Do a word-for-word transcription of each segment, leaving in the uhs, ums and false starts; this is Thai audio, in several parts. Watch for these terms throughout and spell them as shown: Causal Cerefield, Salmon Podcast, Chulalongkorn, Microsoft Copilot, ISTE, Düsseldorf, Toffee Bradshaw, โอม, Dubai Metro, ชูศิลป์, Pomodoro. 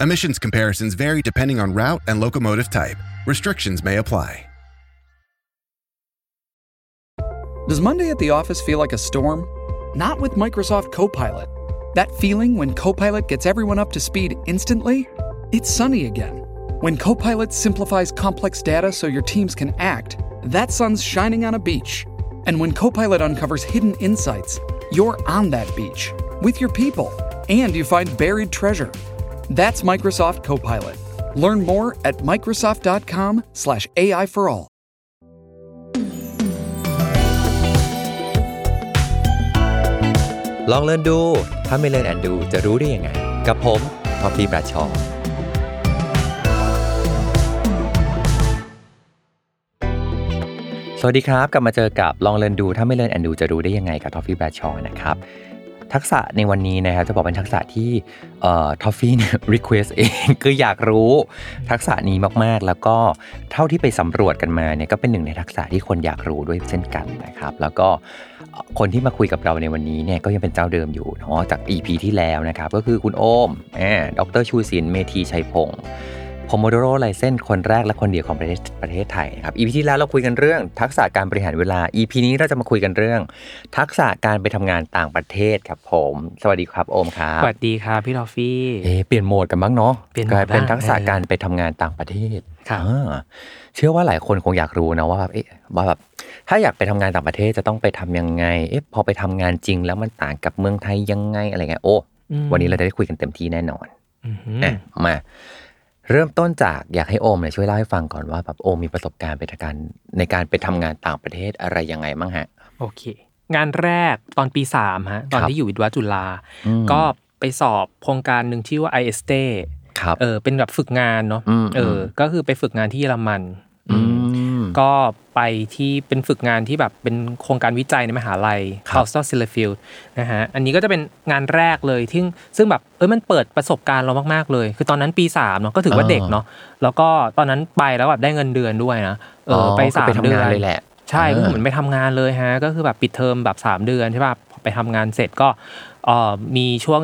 Emissions comparisons vary depending on route and locomotive type. Restrictions may apply. Does Monday at the office feel like a storm? Not with Microsoft Copilot. That feeling when Copilot gets everyone up to speed instantly? It's sunny again. When Copilot simplifies complex data so your teams can act, that sun's shining on a beach. And when Copilot uncovers hidden insights,You're on that beach with your people, and you find buried treasure. That's Microsoft Copilot. Learn more at Microsoft dot com slash A I for all. Long learn do. ถ้าไม่ learn and do จะรู้ได้ยังไงกับผมท็อปปี้ประชาสวัสดีครับกลับมาเจอกับลองเรียนดูถ้าไม่เรียนแอนดูจะรู้ได้ยังไงกับท็อฟฟี่แบรดชอว์นะครับทักษะในวันนี้นะครับจะบอกเป็นทักษะที่เอ่อท็อฟฟี่เนี่ย request เองคืออยากรู้ทักษะนี้มากๆแล้วก็เท่าที่ไปสำรวจกันมาเนี่ยก็เป็นหนึ่งในทักษะที่คนอยากรู้ด้วยเช่นกันนะครับแล้วก็คนที่มาคุยกับเราในวันนี้เนี่ยก็ยังเป็นเจ้าเดิมอยู่เนาะจาก อี พี ที่แล้วนะครับก็คือคุณโอมแหมดร.ชูศิลป์เมธีชัยพงษ์Pomodoro ไลเซนส์คนแรกและคนเดียวของประเทศประเทศไทยนะครับ อี พี ที่แล้วเราคุยกันเรื่องทักษะการบริหารเวลา อี พี นี้เราจะมาคุยกันเรื่องทักษะการไปทำงานต่างประเทศครับผมสวัสดีครับโอมครับสวัสดีครับพี่ทอฟฟี่เอ๊ะเปลี่ยนโหมดกันบ้างเนาะกลายเป็นทักษะการไปทำงานต่างประเทศเชื่อว่าหลายคนคงอยากรู้นะว่าแบบเอ๊ะว่าแบบถ้าอยากไปทำงานต่างประเทศจะต้องไปทำยังไงเอ๊ะพอไปทำงานจริงแล้วมันต่างกับเมืองไทยยังไงอะไรเงี้ยโอ้วันนี้เราจะได้คุยกันเต็มที่แน่นอนอ่ะมาเริ่มต้นจากอยากให้โอมเนี่ยช่วยเล่าให้ฟังก่อนว่าแบบโอมมีประสบการณ์ในการในการไปทำงานต่างประเทศอะไรยังไงบ้างฮะโอเคงานแรกตอนปีสามฮะตอนที่อยู่วิทยาจุฬาก็ไปสอบโครงการหนึ่งชื่อว่า ไอ เอส ที อี เออเป็นแบบฝึกงานเนาะเออก็คือไปฝึกงานที่เยอรมันก็ไปที่เป็นฝึกงานที่แบบเป็นโครงการวิจัยในมหาลัย Causal Cerefield นะฮะอันนี้ก็จะเป็นงานแรกเลยซึ่งซึ่งแบบเอ้ยมันเปิดประสบการณ์เรามากๆเลยคือตอนนั้นปีสามเนาะก็ถือว่าเด็กเนาะแล้วก็ตอนนั้นไปแล้วแบบได้เงินเดือนด้วยนะเออไปสามเดือนเลยแหละใช่ก็เหมือนไปทำงานเลยฮะก็คือแบบปิดเทอมแบบสามเดือนใช่ป่ะไปทำงานเสร็จก็เอ่อมีช่วง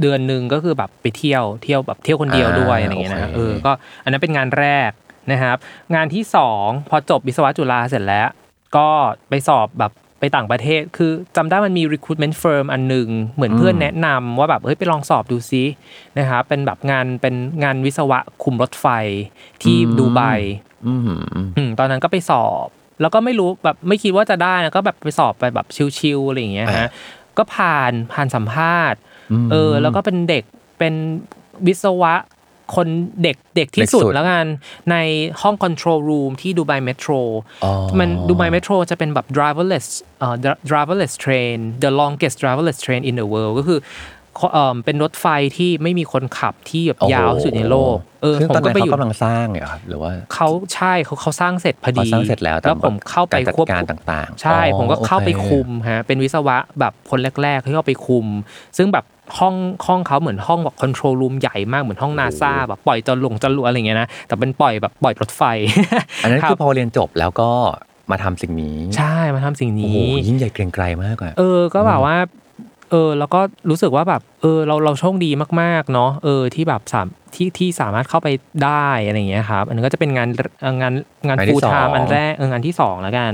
เดือนนึงก็คือแบบไปเที่ยวเที่ยวแบบเที่ยวคนเดียวด้วยอะไรอย่างเงี้ยนะเออก็อันนั้นเป็นงานแรกนะครับงานที่สองพอจบวิศวะจุฬาเสร็จแล้วก็ไปสอบแบบไปต่างประเทศคือจำได้มันมี recruitment firm อันนึงเหมือนเพื่อนแนะนำว่าแบบเฮ้ยไปลองสอบดูซินะครับเป็นแบบงานเป็นงานวิศวะคุมรถไฟที่ดูไบตอนนั้นก็ไปสอบแล้วก็ไม่รู้แบบไม่คิดว่าจะได้นะก็แบบไปสอบไปแบบชิลๆอะไรอย่างเงี้ยฮะก็ผ่านผ่านสัมภาษณ์เออแล้วก็เป็นเด็กเป็นวิศวะคนเด็กเด็กที่สุดแล้วกันในห้อง control room ที่ดูไบเมโทรมันดูไบเมโทรจะเป็นแบบ driverless เอ่อ driverless train the longest driverless train in the world ก็คือเอ่อเป็นรถไฟที่ไม่มีคนขับที่แบบยาวสุดในโลกเออผมก็ไปอยู่กำลังสร้างเหรอหรือว่าเค้าใช่เค้าเค้าสร้างเสร็จพอดีแล้วผมเข้าไปควบคุมต่างๆใช่ผมก็เข้าไปคุมฮะเป็นวิศวะแบบคนแรกๆที่เข้าไปคุมซึ่งแบบห้องห้องเขาเหมือนห้องแบบคอนโทรลรูมใหญ่มากเหมือนห้อง NASA แบบปล่อยจรวดจรวดอะไรอย่างเงี้ยนะแต่เป็นปล่อยแบบปล่อยรถไฟอันนั้นคือพอเรียนจบแล้วก็มาทำสิ่งนี้ใช่มาทำสิ่งนี้โอ้โหยิ่งใหญ่เกรียงไกรมากอ่ะเออก็แบบว่าเออแล้วก็รู้สึกว่าแบบเออเราเราโชคดีมากๆเนาะเออที่แบบสามที่ที่สามารถเข้าไปได้อะไรอย่างเงี้ยครับอันนั้นก็จะเป็นงานงานงาน full time อันแรกเอองานที่สองแล้วกัน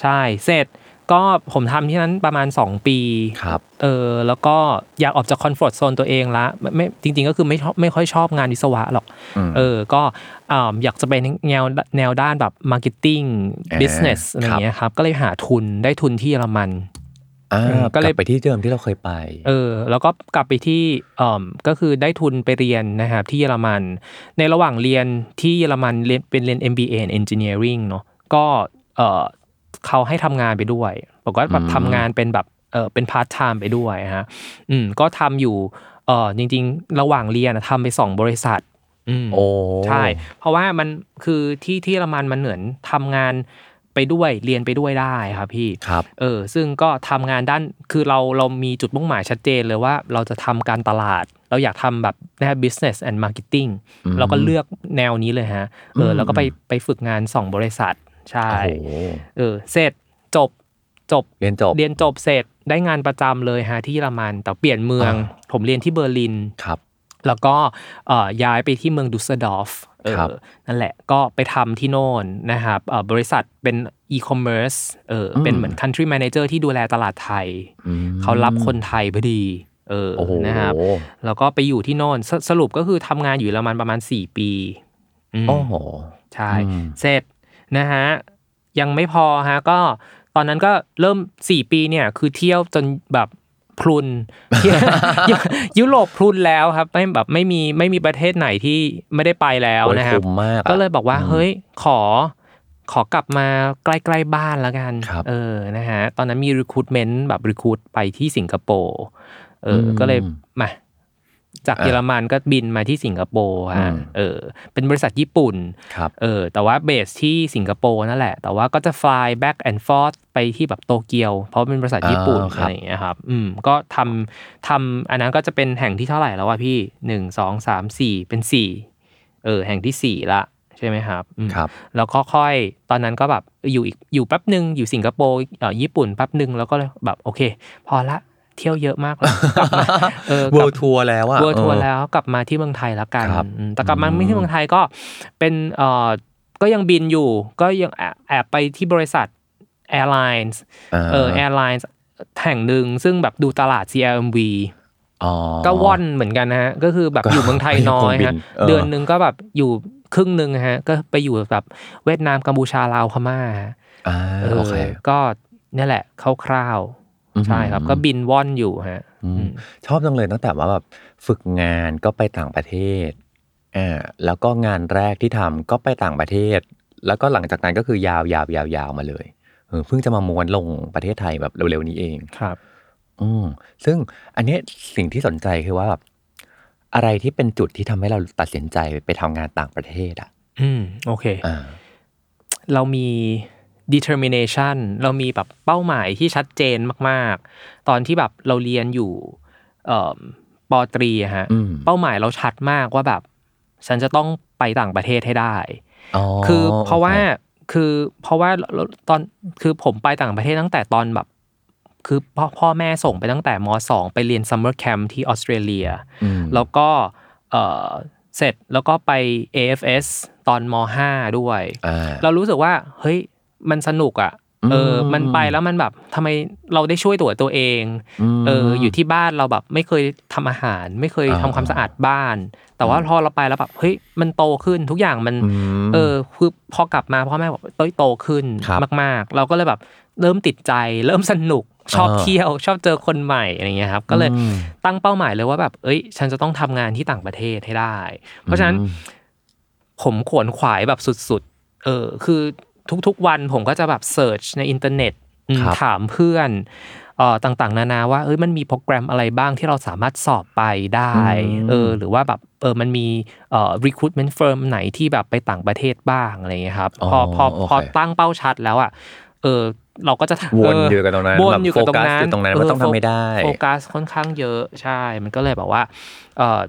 ใช่เสร็จก็ผมทำที่นั้นประมาณสองปีครับเออแล้วก็อยากออกจากคอนฟอร์ตโซนตัวเองละไม่จริงๆก็คือไม่ไม่ค่อยชอบงานวิศวะหรอกเออก็อ่าอยากจะไปแนวแนวด้านแบบมาร์เก็ตติ้งบิสเนสอะไรอย่างเงี้ยครับก็เลยหาทุนได้ทุนที่เยอรมันก็เลยไปที่เดิมที่เราเคยไปเออแล้วก็กลับไปที่อ่อก็คือได้ทุนไปเรียนนะครับที่เยอรมันในระหว่างเรียนที่เยอรมันเรียนเป็นเรียน เอ็ม บี เอ in Engineering เนาะก็เออเขาให้ทำงานไปด้วยบอกว่าแบบทำงานเป็นแบบเออเป็นพาร์ทไทม์ไปด้วยฮะอืมก็ทำอยู่เออจริงๆระหว่างเรียนทำไปสองบริษัท โอ้ใช่เพราะว่ามันคือที่ที่เยอรมันมันเหมือนทำงานไปด้วยเรียนไปด้วยได้ครับพี่ครับเออซึ่งก็ทำงานด้านคือเราเรามีจุดมุ่งหมายชัดเจนเลยว่าเราจะทำการตลาดเราอยากทำแบบนะฮะ business and marketing เราก็เลือกแนวนี้เลยฮะเออแล้วก็ไปไปฝึกงานสองบริษัทใช่เออเสร็จจบจบเรียนจบเรียนจบเสร็จได้งานประจำเลยฮะที่เยอรมันแต่เปลี่ยนเมืองผมเรียนที่เบอร์ลินครับแล้วก็ย้ายไปที่เมืองดุสเซลดอร์ฟนั่นแหละก็ไปทำที่โน่นนะครับบริษัทเป็นอีคอมเมิร์ซเออเป็นเหมือน country manager ที่ดูแลตลาดไทยเขารับคนไทยพอดีเออนะครับแล้วก็ไปอยู่ที่โน่นสรุปก็คือทำงานอยู่เยอรมันประมาณสี่ปีโอ้โหใช่เสร็จนะฮะยังไม่พอฮะก็ตอนนั้นก็เริ่มสี่ปีเนี่ยคือเที่ยวจนแบบพลุน ยุโรปพลุนแล้วครับไม่แบบไม่มีไม่มีประเทศไหนที่ไม่ได้ไปแล้วนะครับก็เลยบอกว่าเฮ้ยขอขอกลับมาใกล้ๆบ้านแล้วกันเออนะฮะตอนนั้นมี recruitment แบบ recruit ไปที่สิงคโปร์เออก็เลยมาจากเยอรมันก็บินมาที่สิงคโปร์ฮะเออเป็นบริษัทญี่ปุ่นเออแต่ว่าเบสที่สิงคโปร์นั่นแหละแต่ว่าก็จะ fly back and forth ไปที่แบบโตเกียวเพราะเป็นบริษัทญี่ปุ่นอะไรอย่างเงี้ยครับอืมก็ทำทำอันนั้นก็จะเป็นแห่งที่เท่าไหร่แล้วอ่ะพี่หนึ่ง สอง สาม สี่เป็นสี่เออแห่งที่สี่ละใช่ไหมครับครับแล้วก็ค่อยตอนนั้นก็แบบอยู่อีกอยู่แป๊บนึงอยู่สิงคโปร์เอ่อญี่ปุ่นแป๊บนึงแล้วก็แบบโอเคพอละเที่ยวเยอะมากแล้วกลับมาเออเวิลด์ทัวร์แล้วอ่ะเวิลด์ทัวร์แล้วกลับมาที่เมืองไทยแล้วกันแต่กลับมาไม่ที่เมืองไทยก็เป็นเอ่อก็ยังบินอยู่ก็ยังแอบไปที่บริษัทแอร์ไลน์เออแอร์ไลน์แห่งหนึ่งซึ่งแบบดูตลาด ซี แอล เอ็ม วี อ๋อก็ว่อนเหมือนกันนะฮะก็คือแบบอยู่เมืองไทยน้อยฮะเดือนนึงก็แบบอยู่ครึ่งนึงฮะก็ไปอยู่แบบเวียดนามกัมพูชาลาวพม่าอ่าโอเคก็นี่แหละคร่าวๆใช่ครับก็บินว่อนอยู่ฮะชอบจังเลยตั้งแต่ว่าแบบฝึกงานก็ไปต่างประเทศอ่าแล้วก็งานแรกที่ทำก็ไปต่างประเทศแล้วก็หลังจากนั้นก็คือยาวๆๆมาเลยเออเพิ่งจะมาม้วนลงประเทศไทยแบบเร็วๆนี้เองครับอืมซึ่งอันนี้สิ่งที่สนใจคือว่าแบบอะไรที่เป็นจุดที่ทำให้เราตัดสินใจไปทำงานต่างประเทศอ่ะอืมโอเคอ่าเรามีdetermination เรามีแบบเป้าหมายที่ชัดเจนมากๆตอนที่แบบเราเรียนอยู่เอ่อปตรีฮะเป้าหมายเราชัดมากว่าแบบฉันจะต้องไปต่างประเทศให้ได้คือเพราะว่าคือเพราะว่าตอนคือผมไปต่างประเทศตั้งแต่ตอนแบบคือพ่อพ่อแม่ส่งไปตั้งแต่ม.สอง ไปเรียน summer camp ที่ออสเตรเลียแล้วก็เอ่อเสร็จแล้วก็ไป เอ เอฟ เอส ตอนม.ห้า ด้วยเรารู้สึกว่าเฮ้ยมันสนุกอ่ะเออมันไปแล้วมันแบบทำไมเราได้ช่วยตัวตัวเองเอออยู่ที่บ้านเราแบบไม่เคยทำอาหารไม่เคยทำความสะอาดบ้านแต่ว่าพอเราไปแล้วแบบเฮ้ยมันโตขึ้นทุกอย่างมันเออคือพอกลับมาพ่อแม่บอกโตโตขึ้นมากๆเราก็เลยแบบเริ่มติดใจเริ่มสนุกชอบเที่ยวชอบเจอคนใหม่อะไรเงี้ยครับก็เลยตั้งเป้าหมายเลยว่าแบบเอ้ยฉันจะต้องทำงานที่ต่างประเทศให้ได้เพราะฉะนั้นผมขวนขวายแบบสุดๆเออคือทุกๆวันผมก็จะแบบเสิร์ชในอินเทอร์เน็ตถามเพื่อนเอ่อต่างๆนานาว่าเอ้ยมันมีโปรแกรมอะไรบ้างที่เราสามารถสอบไปได้เออหรือว่าแบบเออมันมีเอ่อ recruitment firm ไหนที่แบบไปต่างประเทศบ้างอะไรเงี้ยครับพอพอพอตั้งเป้าชัดแล้วอ่ะเออเราก็จะวนอยู่กับตรงนั้นวนอยู่กับตรงนั้นตรงนั้นมันต้องทำไม่ได้โฟกัสค่อนข้างเยอะใช่มันก็เลยแบบว่าเอ่อ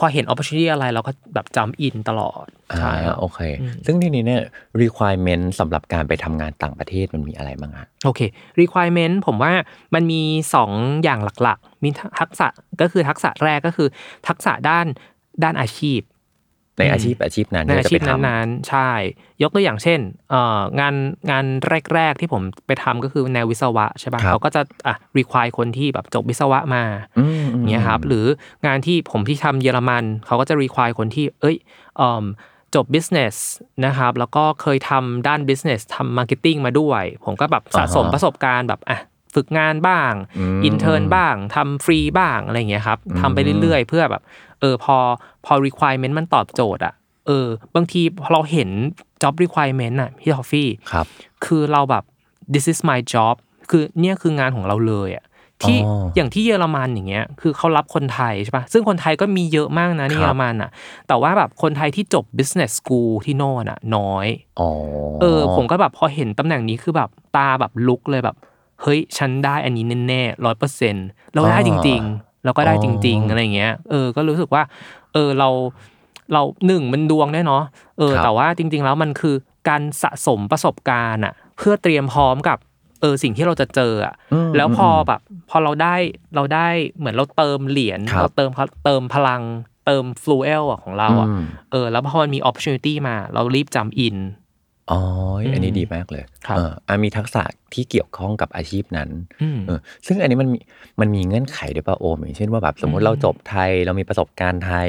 พอเห็น opportunity อะไรเราก็แบบจำอินตลอดใช่โอเคซึ่งทีนี้เนี่ย requirement สำหรับการไปทำงานต่างประเทศมันมีอะไรบ้างอะโอเค requirement ผมว่ามันมีสองอย่างหลักๆมีทักษะก็คือทักษะแรกก็คือทักษะด้านด้านอาชีพในอาชีพอาชีพนั้นในอาชีพนั้นใช่ยกตัวอย่างเช่นเอ่องานงานแรกๆที่ผมไปทำก็คือแนววิศวะใช่ป่ะเขาก็จะอ่ะ require คนที่แบบจบวิศวะมาเงี้ยครับหรืองานที่ผมที่ทำเยอรมันเขาก็จะ require คนที่เอ้ยเอ่อจบ business นะครับแล้วก็เคยทำด้าน business ทำ marketing มาด้วยผมก็แบบสะสมประสบการณ์แบบอ่ะฝึกงานบ้างอินเทิร์นบ้างทำฟรีบ้างอะไรอย่างเงี้ยครับทำไปเรื่อยๆเพื่อแบบเออพอพอ requirement มันตอบโจทย์อ่ะเออบางทีพอเราเห็น job requirement อ่ะพี่ทอฟฟี่ครับคือเราแบบ this is my job คือเนี่ยคืองานของเราเลยอ่ะ ที่อย่างที่เยอรมันอย่างเงี้ยคือเขารับคนไทยใช่ป่ะซึ่งคนไทยก็มีเยอะมากนะในเยอรมันอ่ะแต่ว่าแบบคนไทยที่จบ business school ที่โน่นอ่ะน้อยอ๋อเออผมก็แบบพอเห็นตำแหน่งนี้คือแบบตาแบบลุกเลยแบบเฮ้ยฉันได้อันนี้แน่ๆ ร้อยเปอร์เซ็นต์ เราได้จริงๆเราก็ได้จริงๆอะไรอย่างเงี้ยเออก็รู้สึกว่าเออเราเราหนึ่งมันดวงได้เนาะเออแต่ว่าจริงๆแล้วมันคือการสะสมประสบการณ์อ่ะเพื่อเตรียมพร้อมกับเออสิ่งที่เราจะเจออ่ะแล้วพอแบบพอเราได้เราได้เหมือนเราเติมเหรียญเราเติมเติมพลังเติมฟลูเอลอ่ะของเราอ่ะเออแล้วพอมันมี opportunity มาเรารีบจำอินอ๋ออันนี้ดีมากเลยเอออ่ะมีทักษะที่เกี่ยวข้องกับอาชีพนั้นเออซึ่งอันนี้มันมีมันมีเงื่อนไขด้วยป่ะโอมอย่างเช่นว่าแบบสมมุติเราจบไทยเรามีประสบการณ์ไทย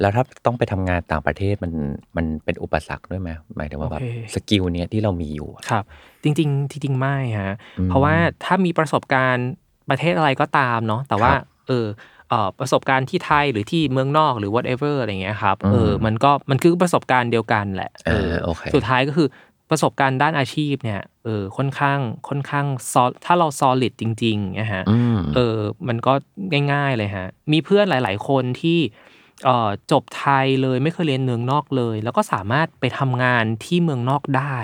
แล้วถ้าต้องไปทำงานต่างประเทศมันมันเป็นอุปสรรคด้วยมั้ยหมายถึงว่าแบบสกิลเนี้ยที่เรามีอยู่ครับจริงๆจริงๆไม่ฮะเพราะว่าถ้ามีประสบการณ์ประเทศอะไรก็ตามเนาะแต่ว่าเออเอ่อประสบการณ์ที่ไทยหรือที่เมืองนอกหรือ whatever อะไรเงี้ยครับเออมันก็มันคือประสบการณ์เดียวกันแหละเออโอเคสุดท้ายก็คือประสบการณ์ด้านอาชีพเนี่ยเออค่อนข้างค่อนข้างถ้าเรา solid จริงๆนะฮะเออมันก็ง่ายๆเลยฮะมีเพื่อนหลายๆคนที่เอ่อจบไทยเลยไม่เคยเรียนเมืองนอกเลยแล้วก็สามารถไปทำงานที่เมืองนอกได้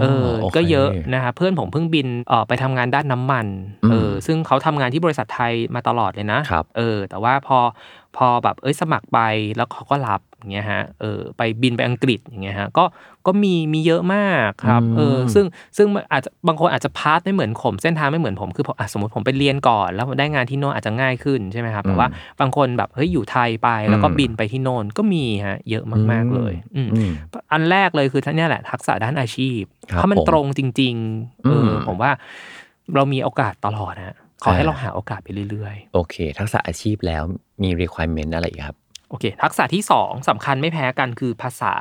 เออก็เยอะนะคะเพื่อนผมเพิ่งบินเอ่อไปทำงานด้านน้ำมันเออซึ่งเขาทำงานที่บริษัทไทยมาตลอดเลยนะเออแต่ว่าพอพอแบบเอ้ยสมัครไปแล้วเขาก็รับอย่างเงี้ยฮะเออไปบินไปอังกฤษอย่างเงี้ยฮะก็ก็มีมีเยอะมากครับเออซึ่งซึ่งอาจจะบางคนอาจจะพาสไม่เหมือนผมเส้นทางไม่เหมือนผมคือสมมติผมไปเรียนก่อนแล้วได้งานที่โน่นอาจจะง่ายขึ้นใช่ไหมครับแต่ว่าบางคนแบบเฮ้ยอยู่ไทยไปแล้วก็บินไปที่โน่นก็มีฮะเยอะมากๆเลยอันแรกเลยคือท่านนี่แหละทักษะด้านอาชีพถ้ามันตรงจริงๆเออผมว่าเรามีโอกาสตลอดนะขอให้เราหาโอกาสไปเรื่อยๆโอเคทักษะอาชีพแล้วมี requirement อะไรอีกครับโอเคทักษะที่สองสำคัญไม่แพ้กันคือภาษา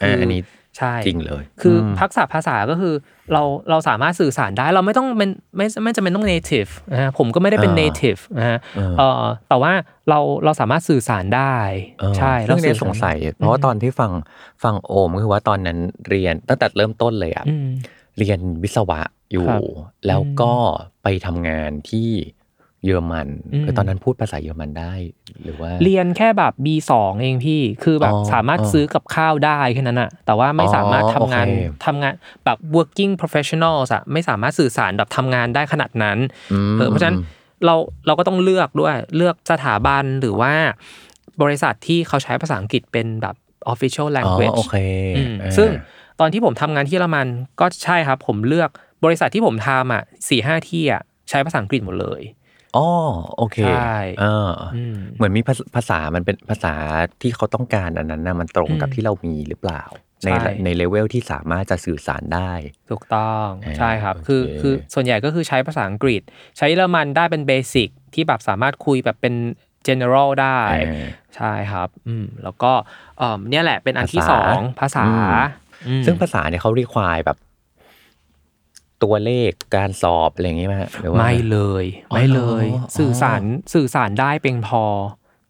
คืออันนี้ใช่จริงเลยคือทักษะภาษาก็คือเราเราสามารถสื่อสารได้เราไม่ต้องเป็นไม่ไม่จำเป็นต้อง native นะฮะผมก็ไม่ได้เป็น native นะฮะเอ่อแต่ว่าเราเราสามารถสื่อสารได้ใช่แล้วเนี่ยสงสัยเพราะว่าตอนที่ฟังฟังโอมคือว่าตอนนั้นเรียนตั้งแต่เริ่มต้นเลยอ่ะเรียนวิศวะอยู่แล้วก็ไปทำงานที่เยอรมันคือตอนนั้นพูดภาษาเยอรมันได้หรือว่าเรียนแค่แบบ บี สอง เองพี่คือแบบสามารถซื้อกับข้าวได้แค่นั้นน่ะแต่ว่าไม่สามารถทำงานทำงานแบบ working professionals อ่ะไม่สามารถสื่อสารแบบทำงานได้ขนาดนั้นเออเพราะฉะนั้นเราเราก็ต้องเลือกด้วยเลือกสถาบันหรือว่าบริษัทที่เขาใช้ภาษาอังกฤษเป็นแบบ official language ซึ่งตอนที่ผมทำงานที่เยอรมันก็ใช่ครับผมเลือกบริษัทที่ผมทำอ่ะ สี่ห้า ที่อ่ะใช้ภาษาอังกฤษหมดเลยอ๋อโอเคใช่เออเหมือนมีภาษามันเป็นภาษาที่เขาต้องการอันนั้นนะมันตรงกับที่เรามีหรือเปล่าในในเลเวลที่สามารถจะสื่อสารได้ถูกต้องใช่ครับคือคือส่วนใหญ่ก็คือใช้ภาษาอังกฤษใช้เยอรมันได้เป็นเบสิกที่แบบสามารถคุยแบบเป็น general ได้ใช่ครับอืมแล้วก็เอ่อเนี่ยแหละเป็นอันที่สองภาษาซึ่งภาษาเนี่ยเขา require แบบตัวเลขการสอบอะไรอย่างงี้มั้ยหรือว่าไม่เลยไม่เลยสื่อสารสื่อสารได้เพียงพอ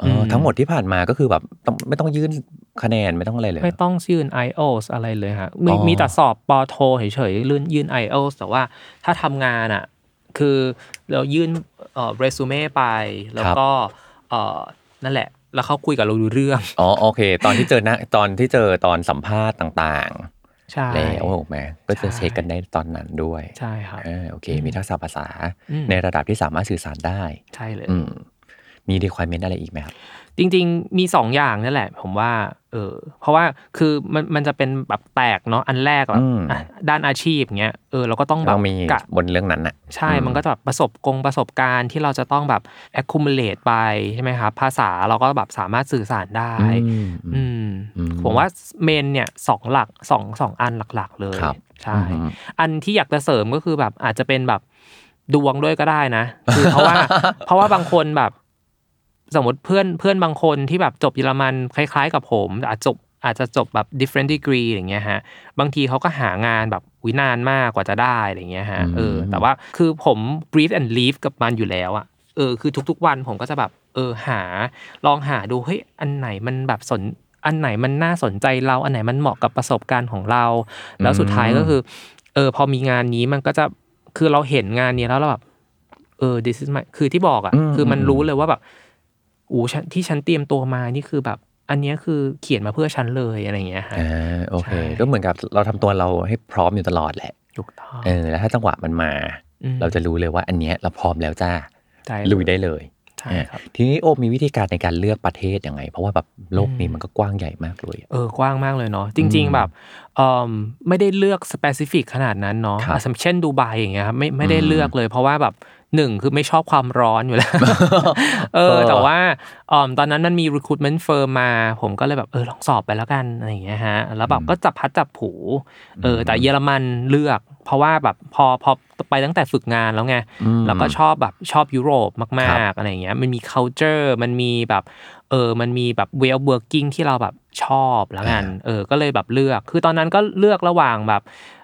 เออทั้งหมดที่ผ่านมาก็คือแบบไม่ต้องยื่นคะแนนไม่ต้องอะไรเลยไม่ต้องยื่น ไอ อี แอล ที เอส อะไรเลยฮะมีมีแต่สอบปอโทเฉยๆลื่นยื่น ไอ อี แอล ที เอส แต่ว่าถ้าทำงานอ่ะคือเรายื่นเอ่อเรซูเม่ไปแล้วก็เอ่อนั่นแหละแล้วเขาคุยกับเราดูเรื่องอ๋อโอเคตอนที่เจอนะตอนที่เจอตอนสัมภาษณ์ต่างๆใช่แล้วโอ้แม่ก็จะเช็คกันได้ตอนนั้นด้วยใช่ครับเออโอเคมีทักษะภาษาในระดับที่สามารถสื่อสารได้ใช่เลยมี requirement อะไรอีกไหมครับจริงๆมีสองอย่างนั่นแหละผมว่าเออเพราะว่าคือมันมันจะเป็นแบบแตกเนาะอันแรกแบบด้านอาชีพเงี้ยเออเราก็ต้องแบบกะบนเรื่องนั้นอ่ะใช่มันก็จะแบบประสบกงประสบการณ์ที่เราจะต้องแบบ accumulate ไปใช่ไหมครับภาษาเราก็แบบสามารถสื่อสารได้อืมผมว่าเมนเนี่ยสองหลักสองสองอันหลักๆเลยใช่อันที่อยากจะเสริมก็คือแบบอาจจะเป็นแบบดวงด้วยก็ได้นะคือเพราะว่าเพราะว่าบางคนแบบสมมติเพื่อนเพื่อนบางคนที่แบบจบเยอรมันคล้ายๆกับผมอาจจบอาจจะจบแบบ different degree อย่างเงี้ยฮะบางทีเขาก็หางานแบบวินานมากกว่าจะได้อย่างเงี้ยฮะเออแต่ว่าคือผม breathe and live กับมันอยู่แล้วอ่ะเออคือทุกๆวันผมก็จะแบบเออหาลองหาดูเฮ้ยอันไหนมันแบบสนอันไหนมันน่าสนใจเราอันไหนมันเหมาะกับประสบการณ์ของเราแล้วสุดท้ายก็คือเออพอมีงานนี้มันก็จะคือเราเห็นงานนี้แล้วเราแบบ เออ this is my คือที่บอกอ่ะคือมันรู้เลยว่าแบบโอ้ฉันที่ฉันเตรียมตัวมานี่คือแบบอันนี้คือเขียนมาเพื่อฉันเลยอะไรอย่างเงี้ยฮะอ่าโอเคก็เหมือนกับเราทำตัวเราให้พร้อมอยู่ตลอดแหละถูกต้องเออแล้วถ้าจังหวะมันมาเราจะรู้เลยว่าอันเนี้ยเราพร้อมแล้วจ้าลุยได้เลยใช่ครับทีนี้โอบมีวิธีการในการเลือกประเทศยังไงเพราะว่าแบบโลกนี้มันก็กว้างใหญ่มากเลยเออกว้างมากเลยเนาะจริงๆแบบเอ่อไม่ได้เลือกสเปซิฟิกขนาดนั้นเนาะเช่นดูไบอย่างเงี้ยครับไม่ไม่ได้เลือกเลยเพราะว่าแบบหนึ่งคือไม่ชอบความร้อนอยู่แล้วเออแต่ว่าอ่อตอนนั้นมันมี recruitment firm มาผมก็เลยแบบเออลองสอบไปแล้วกันอะไรอย่างเงี้ยฮะแล้วแบบก็จับพัดจับผูเออแต่เยอรมันเลือกเพราะว่าแบบพอพอไปตั้งแต่ฝึกงานแล้วไงแล้วก็ชอบแบบชอบยุโรปมากๆอะไรอย่างเงี้ยมันมี culture มันมีแบบเออมันมีแบบ way of working ที่เราแบบชอบแล้วกันเออก็เลยแบบเลือกคือตอนนั้นก็เลือกระหว่างแบบ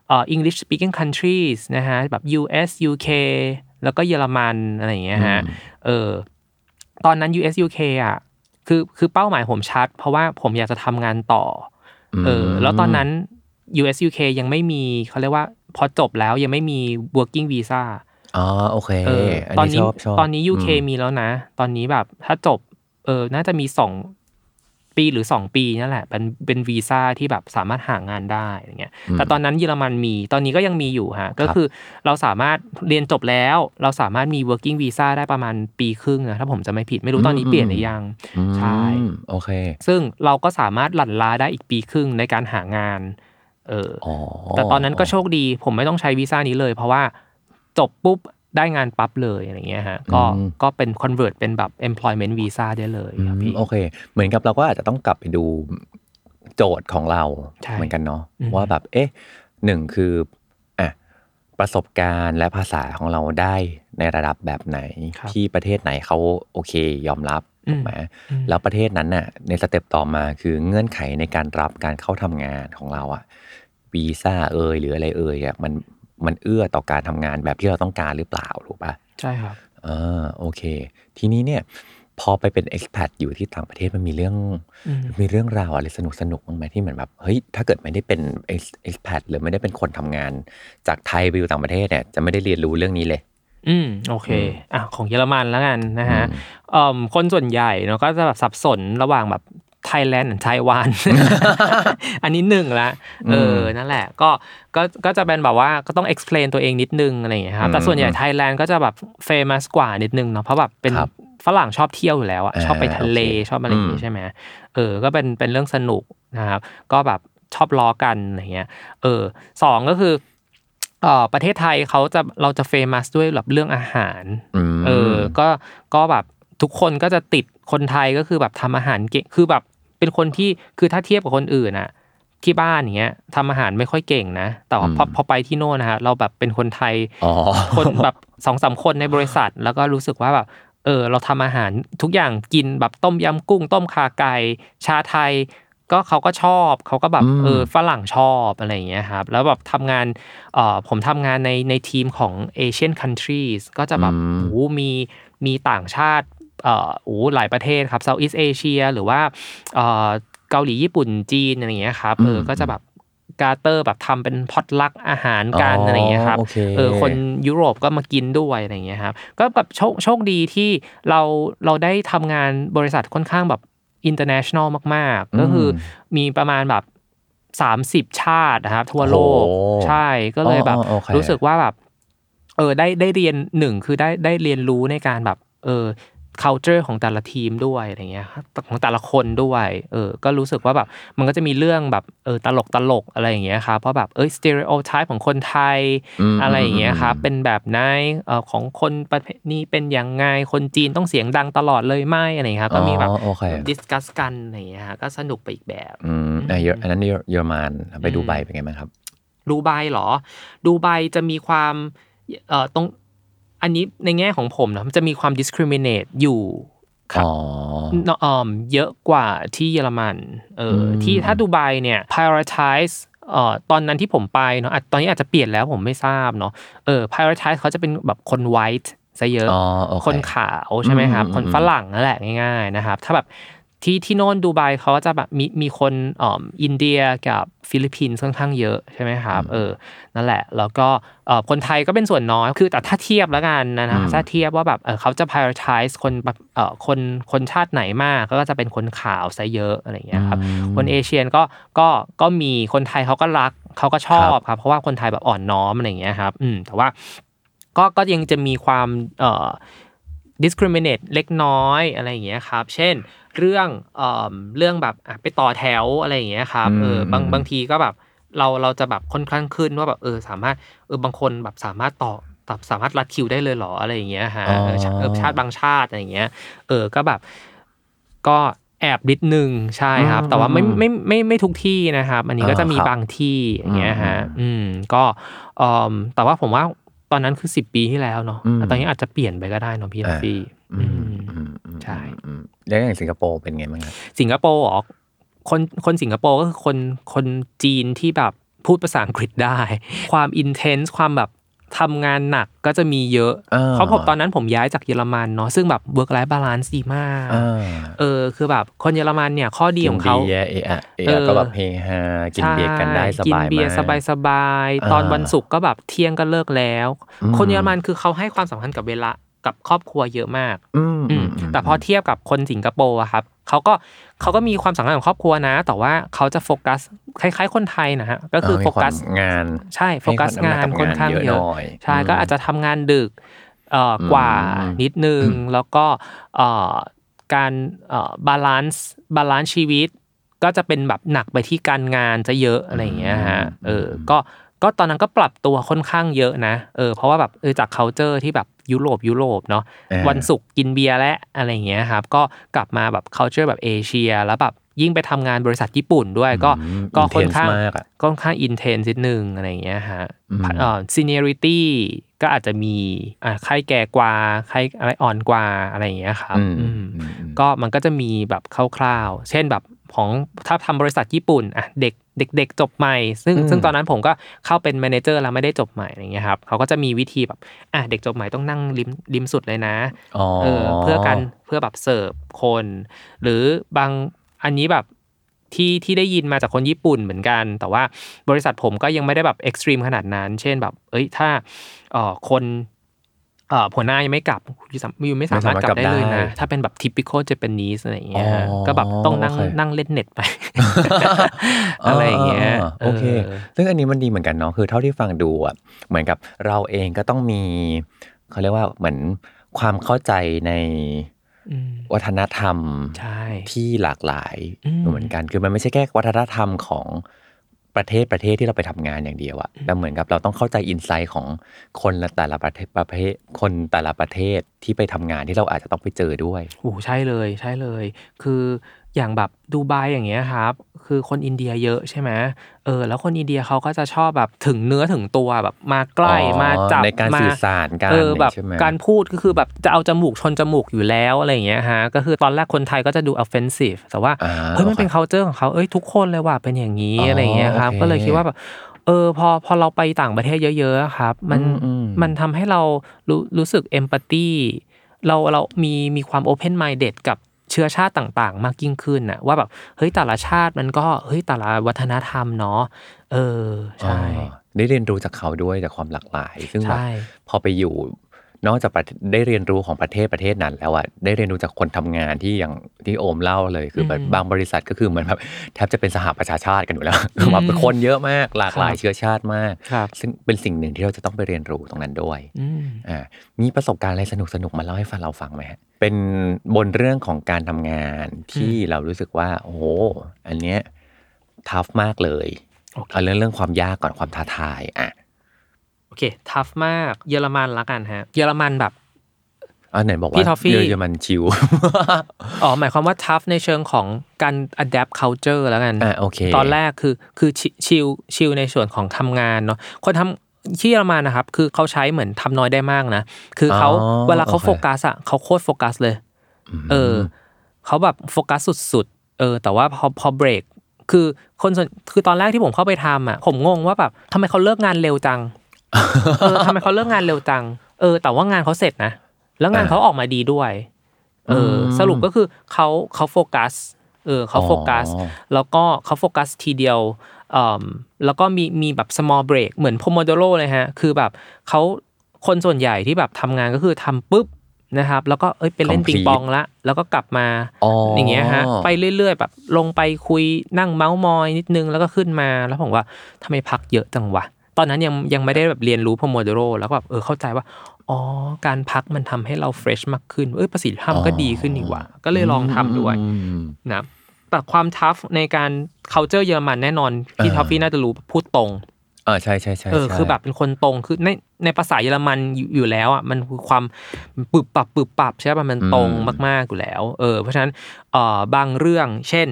เอ่อ English speaking countries นะฮะแบบ ยู เอส ยู เคแล้วก็เยอรมันอะไรอย่างเงี้ยฮะเออตอนนั้น ยู เอส ยู เค อ่ะคือคือเป้าหมายผมชัดเพราะว่าผมอยากจะทำงานต่อเออแล้วตอนนั้น ยู เอส ยู เค ยังไม่มีเขาเรียกว่าพอจบแล้วยังไม่มี working visa อ๋อโอเคเออตอนนี้ตอนนี้ ยู เค มีแล้วนะตอนนี้แบบถ้าจบเออน่าจะมีสองปีหรือสองปีนั่นแหละเป็นเป็นวีซ่าที่แบบสามารถหางานได้อะไรเงี้ยแต่ตอนนั้นเยอรมันมีตอนนี้ก็ยังมีอยู่ฮะก็คือเราสามารถเรียนจบแล้วเราสามารถมี working visa ได้ประมาณปีครึ่งนะถ้าผมจะไม่ผิดไม่รู้ตอนนี้เปลี่ยนหรือยังใช่โอเคซึ่งเราก็สามารถหลั่นลาได้อีกปีครึ่งในการหางานเออแต่ตอนนั้นก็โชคดีผมไม่ต้องใช้วีซ่านี้เลยเพราะว่าจบปุ๊บได้งานปั๊บเลยอะไรเงี้ยฮะก็ก็เป็น convert เป็นแบบ employment visa ได้เลยครับพี่โอเคเหมือนกับเราก็อาจจะต้องกลับไปดูโจทย์ของเราเหมือนกันเนาะว่าแบบเอ๊ะหนึ่งคืออ่ะประสบการณ์และภาษาของเราได้ในระดับแบบไหนที่ประเทศไหนเขาโอเคยอมรับถูกไหมแล้วประเทศนั้นน่ะในสเต็ปต่อมาคือเงื่อนไขในการรับการเข้าทำงานของเราอะวีซ่าเอ่ยหรืออะไรเอ่ยอะมันมันเอื้อต่อการทำงานแบบที่เราต้องการหรือเปล่าถูกป่ะใช่ครับอ่าโอเคทีนี้เนี่ยพอไปเป็น expat อยู่ที่ต่างประเทศมันมีเรื่องมีเรื่องราวอะไรสนุกสนุกบ้างไหมที่เหมือนแบบเฮ้ยถ้าเกิดไม่ได้เป็น expat หรือไม่ได้เป็นคนทำงานจากไทยไปอยู่ต่างประเทศเนี่ยจะไม่ได้เรียนรู้เรื่องนี้เลยอืมโอเคอ่ะของเยอรมันแล้วกันนะฮะอ่อคนส่วนใหญ่เนาะก็จะแบบสับสนระหว่างแบบไทยแลนด์ไต้หวันอันนี้หนึ่งละเออนั่นแหละก็ก็ก็จะเป็นแบบว่าก็ต้อง explain ตัวเองนิดนึงอะไรอย่างเงี้ยครับแต่ส่วนใหญ่ไทยแลนด์ก็จะแบบ famous กว่านิดนึงเนาะเพราะแบบเป็นฝรั่งชอบเที่ยวอยู่แล้วอะชอบไปทะเลชอบอะไรอย่างงี้ใช่ไหมเออก็เป็นเป็นเรื่องสนุกนะครับก็แบบชอบล้อกันอะไรเงี้ยเออสองก็คือเอ่อประเทศไทยเขาจะเราจะ famous ด้วยแบบเรื่องอาหารเออก็ก็แบบทุกคนก็จะติดคนไทยก็คือแบบทำอาหารเก่งคือแบบเป็นคนที่คือถ้าเทียบกับคนอื่นน่ะที่บ้านอย่างเงี้ยทำอาหารไม่ค่อยเก่งนะแต่พอพอไปที่โน่นนะฮะเราแบบเป็นคนไทยคนแบบ สองสาม คนในบริษัทแล้วก็รู้สึกว่าแบบเออเราทำอาหารทุกอย่างกินแบบต้มยำกุ้งต้มขาไก่ชาไทยก็เขาก็ชอบเขาก็แบบเออฝรั่งชอบอะไรอย่างเงี้ยครับแล้วแบบทำงานเอ่อผมทำงานในในทีมของ Asian Countries ก็จะแบบโอ้มีมีต่างชาติเอ่อโอ้หลายประเทศครับ Southeast Asia หรือว่าเอ่อเกาหลีญี่ปุ่นจีนอะไรอย่างเงี้ยครับเออก็จะแบบกาเตอร์แบบทำเป็นพอตลักอาหารกันอะไรอย่างเงี้ยครับเออคนยุโรปก็มากินด้วยอะไรอย่างเงี้ยครับก็แบบโชคโชคดีที่เราเราได้ทำงานบริษัทค่อนข้างแบบ international มากๆก็คือมีประมาณแบบสามสิบชาตินะครับทั่วโลกใช่ก็เลยแบบรู้สึกว่าแบบเออได้ได้เรียนหนึ่งคือได้ได้เรียนรู้ในการแบบเออculture ของแต่ละทีมด้วยอะไรเงี้ยครับของแต่ละคนด้วยเออก็รู้สึกว่าแบบมันก็จะมีเรื่องแบบเออตลกตลกอะไรอย่างเงี้ยครับเพราะแบบเอ้ย stereotype ของคนไทยอะไรอย่างเงี้ยครับเป็นแบบไหนเอ่อของคนประเภทนี้เป็นยังไงคนจีนต้องเสียงดังตลอดเลยไหมอะไรครับก็มีแบบ discuss กันอะไรอย่างเงี้ยก็สนุกไปอีกแบบอืมอ่ะอันนั้นเยอรมันไปดูไบเป็นไงบ้างครับดูไบเหรอดูไบจะมีความเอ่อตรงอันนี้ในแง่ของผมนะมันจะมีความ discriminate อยู่ครับ oh. อ่อเยอะกว่าที่เยอรมันเออ mm. ที่ถ้าดูไบเนี่ย prioritize เอ่อตอนนั้นที่ผมไปเนาะตอนนี้อาจจะเปลี่ยนแล้วผมไม่ทราบเนาะเออ prioritize เขาจะเป็นแบบคน white ซะเยอะ oh, okay. คนขาวใช่ไหมครับ mm-hmm. คนฝรั่งนั่นแหละง่ายๆนะครับถ้าแบบ ที่ที่โน่นดูไบเขาจะแบบมีมีคนอ่ออินเดียกับฟิลิปปินส์ค่อนข้างเยอะใช่ไหมครับเออนั่นแหละแล้วก็เอ่อคนไทยก็เป็นส่วนน้อยคือแต่ถ้าเทียบแล้วกันนะนะถ้าเทียบว่าแบบเออเขาจะ prioritize คนเอ่อคนคนชาติไหนมากก็จะเป็นคนขาวซะเยอะอะไรอย่างเงี้ยครับคนเอเชียก็ก็ก็มีคนไทยเขาก็รักเขาก็ชอบครับเพราะว่าคนไทยแบบอ่อนน้อมอะไรอย่างเงี้ยครับอืมแต่ว่าก็ก็ยังจะมีความเอ่อ discriminate เล็กน้อยอะไรอย่างเงี้ยครับเช่นเรื่องเอ่อเรื่องแบบไปต่อแถวอะไรอย่างเงี้ยครับเออบางบางทีก็แบบเราเราจะแบบค่อนข้างขึ้นว่าแบบเออสามารถเออบางคนแบบสามารถต่อสามารถรัดคิวได้เลยหรออะไรอย่างเงี้ยฮะเออชาติบางชาติอะไรอย่างเงี้ยเออก็แบบก็แอบนิดนึงใช่ครับแต่ว่าไม่ไม่ไม่ไม่ทุกที่นะครับอันนี้ก็จะมีบางที่อย่างเงี้ยฮะอืมก็เอ่อแต่ว่าผมว่าตอนนั้นคือสิบปีที่แล้วเนาะแต่ตอนนี้อาจจะเปลี่ยนไปก็ได้เนาะพี่ลัฟฟี่อืมใช่แล้วอย่างสิงคโปร์เป็นไงบ้างครับสิงคโปร์อ๋อคนคนสิงคโปร์ก็คือคนคนจีนที่แบบพูดภาษาอังกฤษได้ความอินเทนส์ความแบบทำงานหนักก็จะมีเยอะเพราะผมตอนนั้นผมย้ายจากเยอรมันเนาะซึ่งแบบ work life balance ดีมากเออคือแบบคนเยอรมันเนี่ยข้อดีของเขากินเบียร์เอะเอะก็แบบเฮฮากินเบียร์กันได้สบายมากกินเบียร์สบายๆตอนวันศุกร์ก็แบบเที่ยงก็เลิกแล้วคนเยอรมันคือเขาให้ความสำคัญกับเวลากับครอบครัวเยอะมากแต่พอเทียบกับคนสิงคโปร์อะครับเขาก็เขาก็มีความสำคัญของครอบครัวนะแต่ว่าเขาจะโฟกัสคล้ายๆคนไทยนะฮะก็คือโฟกัสงานใช่โฟกัสงานค่อนข้างเยอะใช่ก็อาจจะทำงานดึกกว่านิดนึงแล้วก็การบาลานซ์บาลานซ์ชีวิตก็จะเป็นแบบหนักไปที่การงานจะเยอะอะไรอย่างเงี้ยฮะเออก็ก็ตอนนั้นก็ปรับตัวค่อนข้างเยอะนะเออเพราะว่าแบบเออจาก culture ที่แบบยุโรปยุโรปเนาะวันศุกร์กินเบียร์และอะไรอย่างเงี้ยครับก็กลับมาแบบ culture แบบเอเชียแล้วแบบยิ่งไปทำงานบริษัทญี่ปุ่นด้วยก็ก็ค่อนข้างค่อนข้าง intense นิดนึงอะไรอย่างเงี้ยฮะเอ่อ seniority ก็อาจจะมีอ่ะใครแก่กว่าใครอะไรอ่อนกว่าอะไรอย่างเงี้ยครับอืมก็มันก็จะมีแบบคร่าวๆเช่นแบบของถ้าทำบริษัทญี่ปุ่นอ่ะเด็กเด็กๆจบใหม่ซึ่งซึ่งตอนนั้นผมก็เข้าเป็นแมเนเจอร์แล้วไม่ได้จบใหม่อะไรเงี้ยครับเขาก็จะมีวิธีแบบอ่ะเด็กจบใหม่ต้องนั่งริมริมสุดเลยนะเออเพื่อกันเพื่อแบบเสิร์ฟคนหรือบางอันนี้แบบที่ที่ได้ยินมาจากคนญี่ปุ่นเหมือนกันแต่ว่าบริษัทผมก็ยังไม่ได้แบบเอ็กซ์ตรีมขนาดนั้นเช่นแบบเอ้ยถ้าเอ่อคนเอ่อหัวหน้ายังไม่กลับอยู่ไม่สามารถกลับได้เลยนะถ้าเป็นแบบ typical Japanese อะไรอย่างเงี้ยก็แบบต้องนั่งนั่งเล่นเน็ตไปอะไรอย่างเงี้ยโอเคซึ่งอันนี้มันดีเหมือนกันเนาะคือเท่าที่ฟังดูอ่ะเหมือนกับเราเองก็ต้องมีเขาเรียกว่าเหมือนความเข้าใจในวัฒนธรรมที่หลากหลายเหมือนกันคือมันไม่ใช่แค่วัฒนธรรมของประเทศประเทศที่เราไปทำงานอย่างเดียวอะแต่เหมือนกับเราต้องเข้าใจอินไซต์ของคนแต่ละประเทศประเภทคนแต่ละประเทศที่ไปทำงานที่เราอาจจะต้องไปเจอด้วยโอ้ใช่เลยใช่เลยคืออย่างแบบดูไบอย่างเงี้ยครับคือคนอินเดียเยอะใช่ไหมเออแล้วคนอินเดียเขาก็จะชอบแบบถึงเนื้อถึงตัวแบบมาใกล้มาจับในการสื่อสารการเออแบบการพูดก็คือแบบจะเอาจมูกชนจมูกอยู่แล้วอะไรอย่างเงี้ยฮะก็คือตอนแรกคนไทยก็จะดู offensive แต่ว่าเฮ้ยมันเป็น culture ของเขาเอ้ยทุกคนเลยว่ะเป็นอย่างนี้อะไรอย่างเงี้ยครับก็เลยคิดว่าแบบเออพอพอเราไปต่างประเทศเยอะๆครับมันมันทำให้เรารู้รู้สึก empathy เราเรามีมีความ open minded กับเชื้อชาติต่างๆมากยิ่งขึ้นน่ะว่าแบบเฮ้ยแต่ละชาติมันก็เฮ้ยแต่ละวัฒนธรรมเนาะเออใช่ได้เรียนรู้จากเขาด้วยจากความหลากหลายซึ่งแบบพอไปอยู่นอกจากได้เรียนรู้ของประเทศประเทศนั้นแล้วอ่ะได้เรียนรู้จากคนทำงานที่อย่างที่โอมเล่าเลยคือแบบบางบริษัทก็คือเหมือนแบบแทบจะเป็นสหประชาชาติกันอยู่แล้วแบบคนเยอะมากหลากหลายเชื้อชาติมากซึ่งเป็นสิ่งหนึ่งที่เราจะต้องไปเรียนรู้ตรงนั้นด้วยอ่ามีประสบการณ์อะไรสนุกๆมาเล่าให้เราฟังไหมฮะเป็นบนเรื่องของการทำงานที่เรารู้สึกว่าโอ้โหอันเนี้ยทัฟมากเลยเอาเรื่องเรื่องความยากก่อนความท้าทายอ่ะโอเคทัฟมากเยอรมันละกันฮะเยอรมันแบบอ่าไหนบอกว่าเยอรมันชิลอ๋อหมายความว่าทัฟในเชิงของการ adapt culture ละกันอ่าโอเคตอนแรกคือคือชิลชิลในส่วนของทำงานเนาะคนทำที่เยอรมันนะครับคือเขาใช้เหมือนทำน้อยได้มากนะคือเขาเวลาเขาโฟกัสอ่ะเขาโคตรโฟกัสเลยเออเขาแบบโฟกัสสุดๆเออแต่ว่าพอพอเบรกคือคนคือตอนแรกที่ผมเข้าไปทำอ่ะผมงงว่าแบบทำไมเขาเลิกงานเร็วจังเออทำไมเขาเลิกงานเร็วจังเออแต่ว่างานเขาเสร็จนะแล้วงานเขาออกมาดีด้วย เออสรุปก็คือเขาเขาโฟกัสเออเขาโฟกัสแล้วก็เขาโฟกัสทีเดียวเอ่อแล้วก็มีมีแบบ small break เหมือน Pomodoro เลยฮะคือแบบเขาคนส่วนใหญ่ที่แบบทำงานก็คือทำปุ๊บนะครับแล้วก็เอ้ยไปเล่นปิงปองละแล้วก็กลับมาอย่างเงี้ยฮะไปเรื่อยๆแบบลงไปคุยนั่งเม้ามอยนิดนึงแล้วก็ขึ้นมาแล้วผมว่าทำไมพักเยอะจังวะตอนนั้นยังยังไม่ได้แบบเรียนรู้ Pomodoro แล้วก็แบบเออเข้าใจว่าอ๋อการพักมันทำให้เราเฟรชมากขึ้นเอ้ยประสิทธิภาพก็ดีขึ้นอีกว่ะก็เลยลองทำด้วยนะแต่ความทัฟในการ culture เยอรมันแน่นอนพี่ท็อฟฟี่น่าจะรู้พูดตรงเออใช่ใช่ใช่เออคือแบบเป็นคนตรงคือในในภาษาเยอรมันอยู่แล้วอ่ะมันคือความปึบปับปึบปับใช่ป่ะมันตรงมากๆอยู่แล้วเออเพราะฉะนั้นเอ่อบางเรื่องเช่น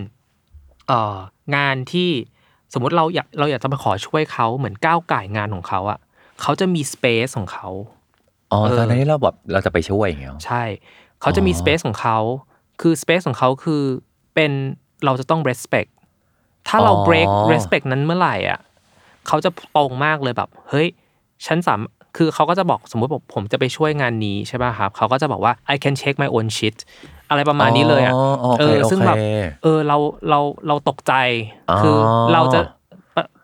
เอ่องานที่สมมติเราอยากเราอยากจะไปขอช่วยเขาเหมือนก้าวก่ายงานของเขาอ่ะเขาจะมีสเปซของเขาอ๋อตอนนี้เราแบบเราจะไปช่วยอย่างเงี้ยใช่เขาจะมีสเปซของเขาคือสเปซของเขาคือเป็นเราจะต้อง respect ถ้าเรา break respect นั้นเมื่อไหร่อ่ะเขาจะตรงมากเลยแบบเฮ้ยฉันสามคือเขาก็จะบอกสมมติผมจะไปช่วยงานนี้ใช่ป่ะครับเขาก็จะบอกว่า I can check my own shit อะไรประมาณนี้เลยอ่ะเออซึ่งแบบเออเราเราเราตกใจคือเราจะ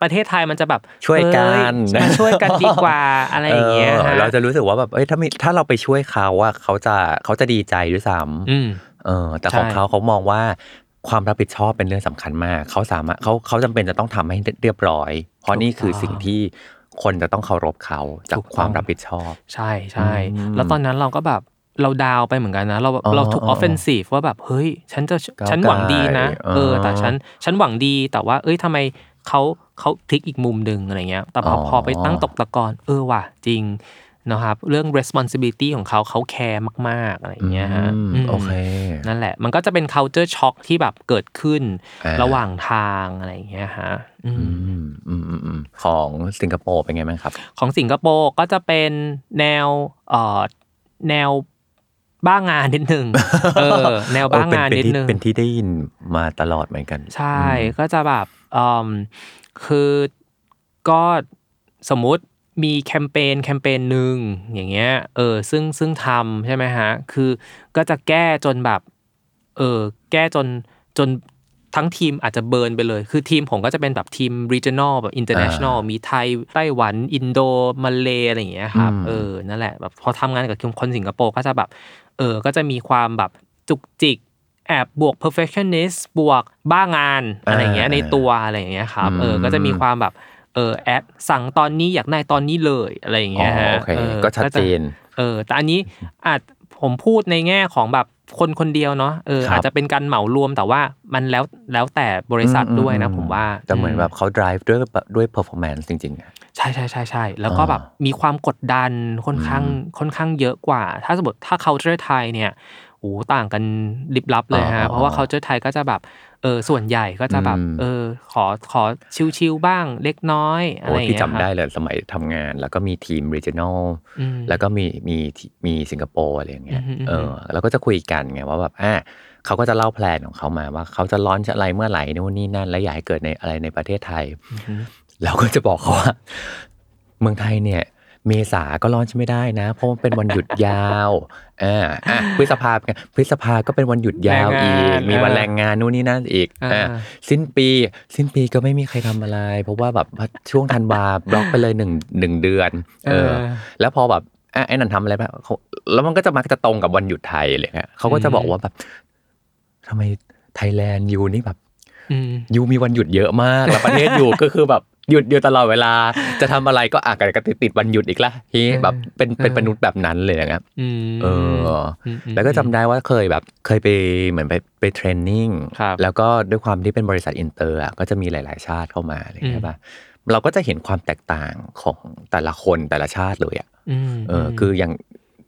ประเทศไทยมันจะแบบช่วยกันมาช่วยกันดีกว่าอะไรอย่างเงี้ยเราจะรู้สึกว่าแบบเอ้ยถ้าถ้าเราไปช่วยเขาอ่ะเขาจะเขาจะดีใจด้วยซ้ำเออแต่ของเขาเขามองว่าความรับผิดชอบเป็นเรื่องสำคัญมากเขาสามารถเขาเขาจำเป็นจะต้องทำให้เรียบร้อยเพราะนี่คือสิ่งที่คนจะต้องเคารพเขาจากความรับผิดชอบใช่ใช่แล้วตอนนั้นเราก็แบบเราดาวไปเหมือนกันนะเราเราถูก offensive ว่าแบบเฮ้ยฉันจะฉันหวังดีนะเออแต่ฉันฉันหวังดีแต่ว่าเอ้ยทำไมเขาเขาพลิกอีกมุมนึงอะไรเงี้ยแต่พอพอไปตั้งตกตะกอนเออว่ะจริงนะครับเรื่อง responsibility ของเขาเขาแคร์มากๆอะไรอย่างเงี้ยฮะโอเคนั่นแหละมันก็จะเป็น culture shock ที่แบบเกิดขึ้นระหว่างทางอะไรอย่างเงี้ยฮะของสิงคโปร์เป็นไงบ้างครับของสิงคโปร์ก็จะเป็นแนวเอ่อแนวบ้างานนิดนึงเออแนวบ้างานนิดนึงเป็นที่ได้ยินมาตลอดเหมือนกันใช่ก็จะแบบเอ่อคือก็สมมุติมีแคมเปญแคมเปญหนึ่งอย่างเงี้ยเออซึ่งซึ่งทำใช่ไหมฮะคือก็จะแก้จนแบบเออแก้จนจนทั้งทีมอาจจะเบิร์นไปเลยคือทีมผมก็จะเป็นแบบทีม regional แบบ international มีไทยไต้หวันอินโดมาเลอะไรอย่างเงี้ยครับเออนั่นแหละแบบพอทำงานกับคนสิงคโปร์ก็จะแบบเออก็จะมีความแบบจุกจิกแอบบวก perfectionist บวกบ้างานอะไรอย่างเงี้ยในตัวอะไรอย่างเงี้ยครับเออก็จะมีความแบบเออแอดสั่งตอนนี้อยากได้ตอนนี้เลยอะไรอย่างเงี้ยฮะก็ชัดเจนเออแต่อันนี้อาจผมพูดในแง่ของแบบคนคนเดียวเนาะเอออาจจะเป็นการเหมารวมแต่ว่ามันแล้วแล้วแต่บริษัทด้วยนะผมว่าแต่เหมือนแบบเขา drive ด้วยด้วย performance จริงๆใช่ใช่ใช่ใช่แล้วก็แบบมีความกดดันค่อนข้างค่อนข้างเยอะกว่าถ้าสมมติถ้า culture ไทยเนี่ยโอ้ต่างกันลิบลับเลยฮะเพราะว่า culture ไทยก็จะแบบเออส่วนใหญ่ก็จะแบบเออขอขอชิลๆบ้างเล็กน้อยอะไรอย่างเงี้ยที่จำได้เลยสมัยทำงานแล้วก็มีทีม regional แล้วก็มีมีมีสิงคโปร์อะไรอย่างเงี้ยเออแล้วก็จะคุยกันไงว่าแบบอ่ะเขาก็จะเล่าแพลนของเขามาว่าเขาจะลอนช์อะไรเมื่อไหร่นู่นนี่นั่นและอยากให้เกิดในอะไรในประเทศไทยเราก็จะบอกเขาว่าเมืองไทยเนี่ยเมษาก็ลอนช์ไม่ได้นะเพราะมันเป็นวันหยุดยาวอ่าพฤษภาเป็นไงพฤษภาก็เป็นวันหยุดยาวอีกมีวันแรงงานนู่นนี่นั่นอีกอ่าสิ้นปีสิ้นปีก็ไม่มีใครทำอะไรเพราะว่าแบบช่วงธันวาบล็อกไปเลยหนึ่ง หนึ่งเดือนเออแล้วพอแบบอ่ะไอ้นั่นทำอะไรป่ะแล้วมันก็จะมักจะตรงกับวันหยุดไทยเลยฮะเขาก็จะบอกว่าแบบทำไมไทยแลนด์ยูนี่แบบยูมีวันหยุดเยอะมากแล้วประเทศยูก็คือแบบหยุดอยู่ตลอดเวลาจะทำอะไรก็อ่ะกันก็ติดวันหยุดอีกละเฮ้แบบเป็นเป็นมนุษย์แบบนั้นเลยนะครับเออแล้วก็จำได้ว่าเคยแบบเคยไปเหมือนไปไปเทรนนิ่งแล้วก็ด้วยความที่เป็นบริษัทอินเตอร์อ่ะก็จะมีหลายๆชาติเข้ามาอะไรอย่างเงี้ยป่ะเราก็จะเห็นความแตกต่างของแต่ละคนแต่ละชาติเลยอ่ะเออคืออย่าง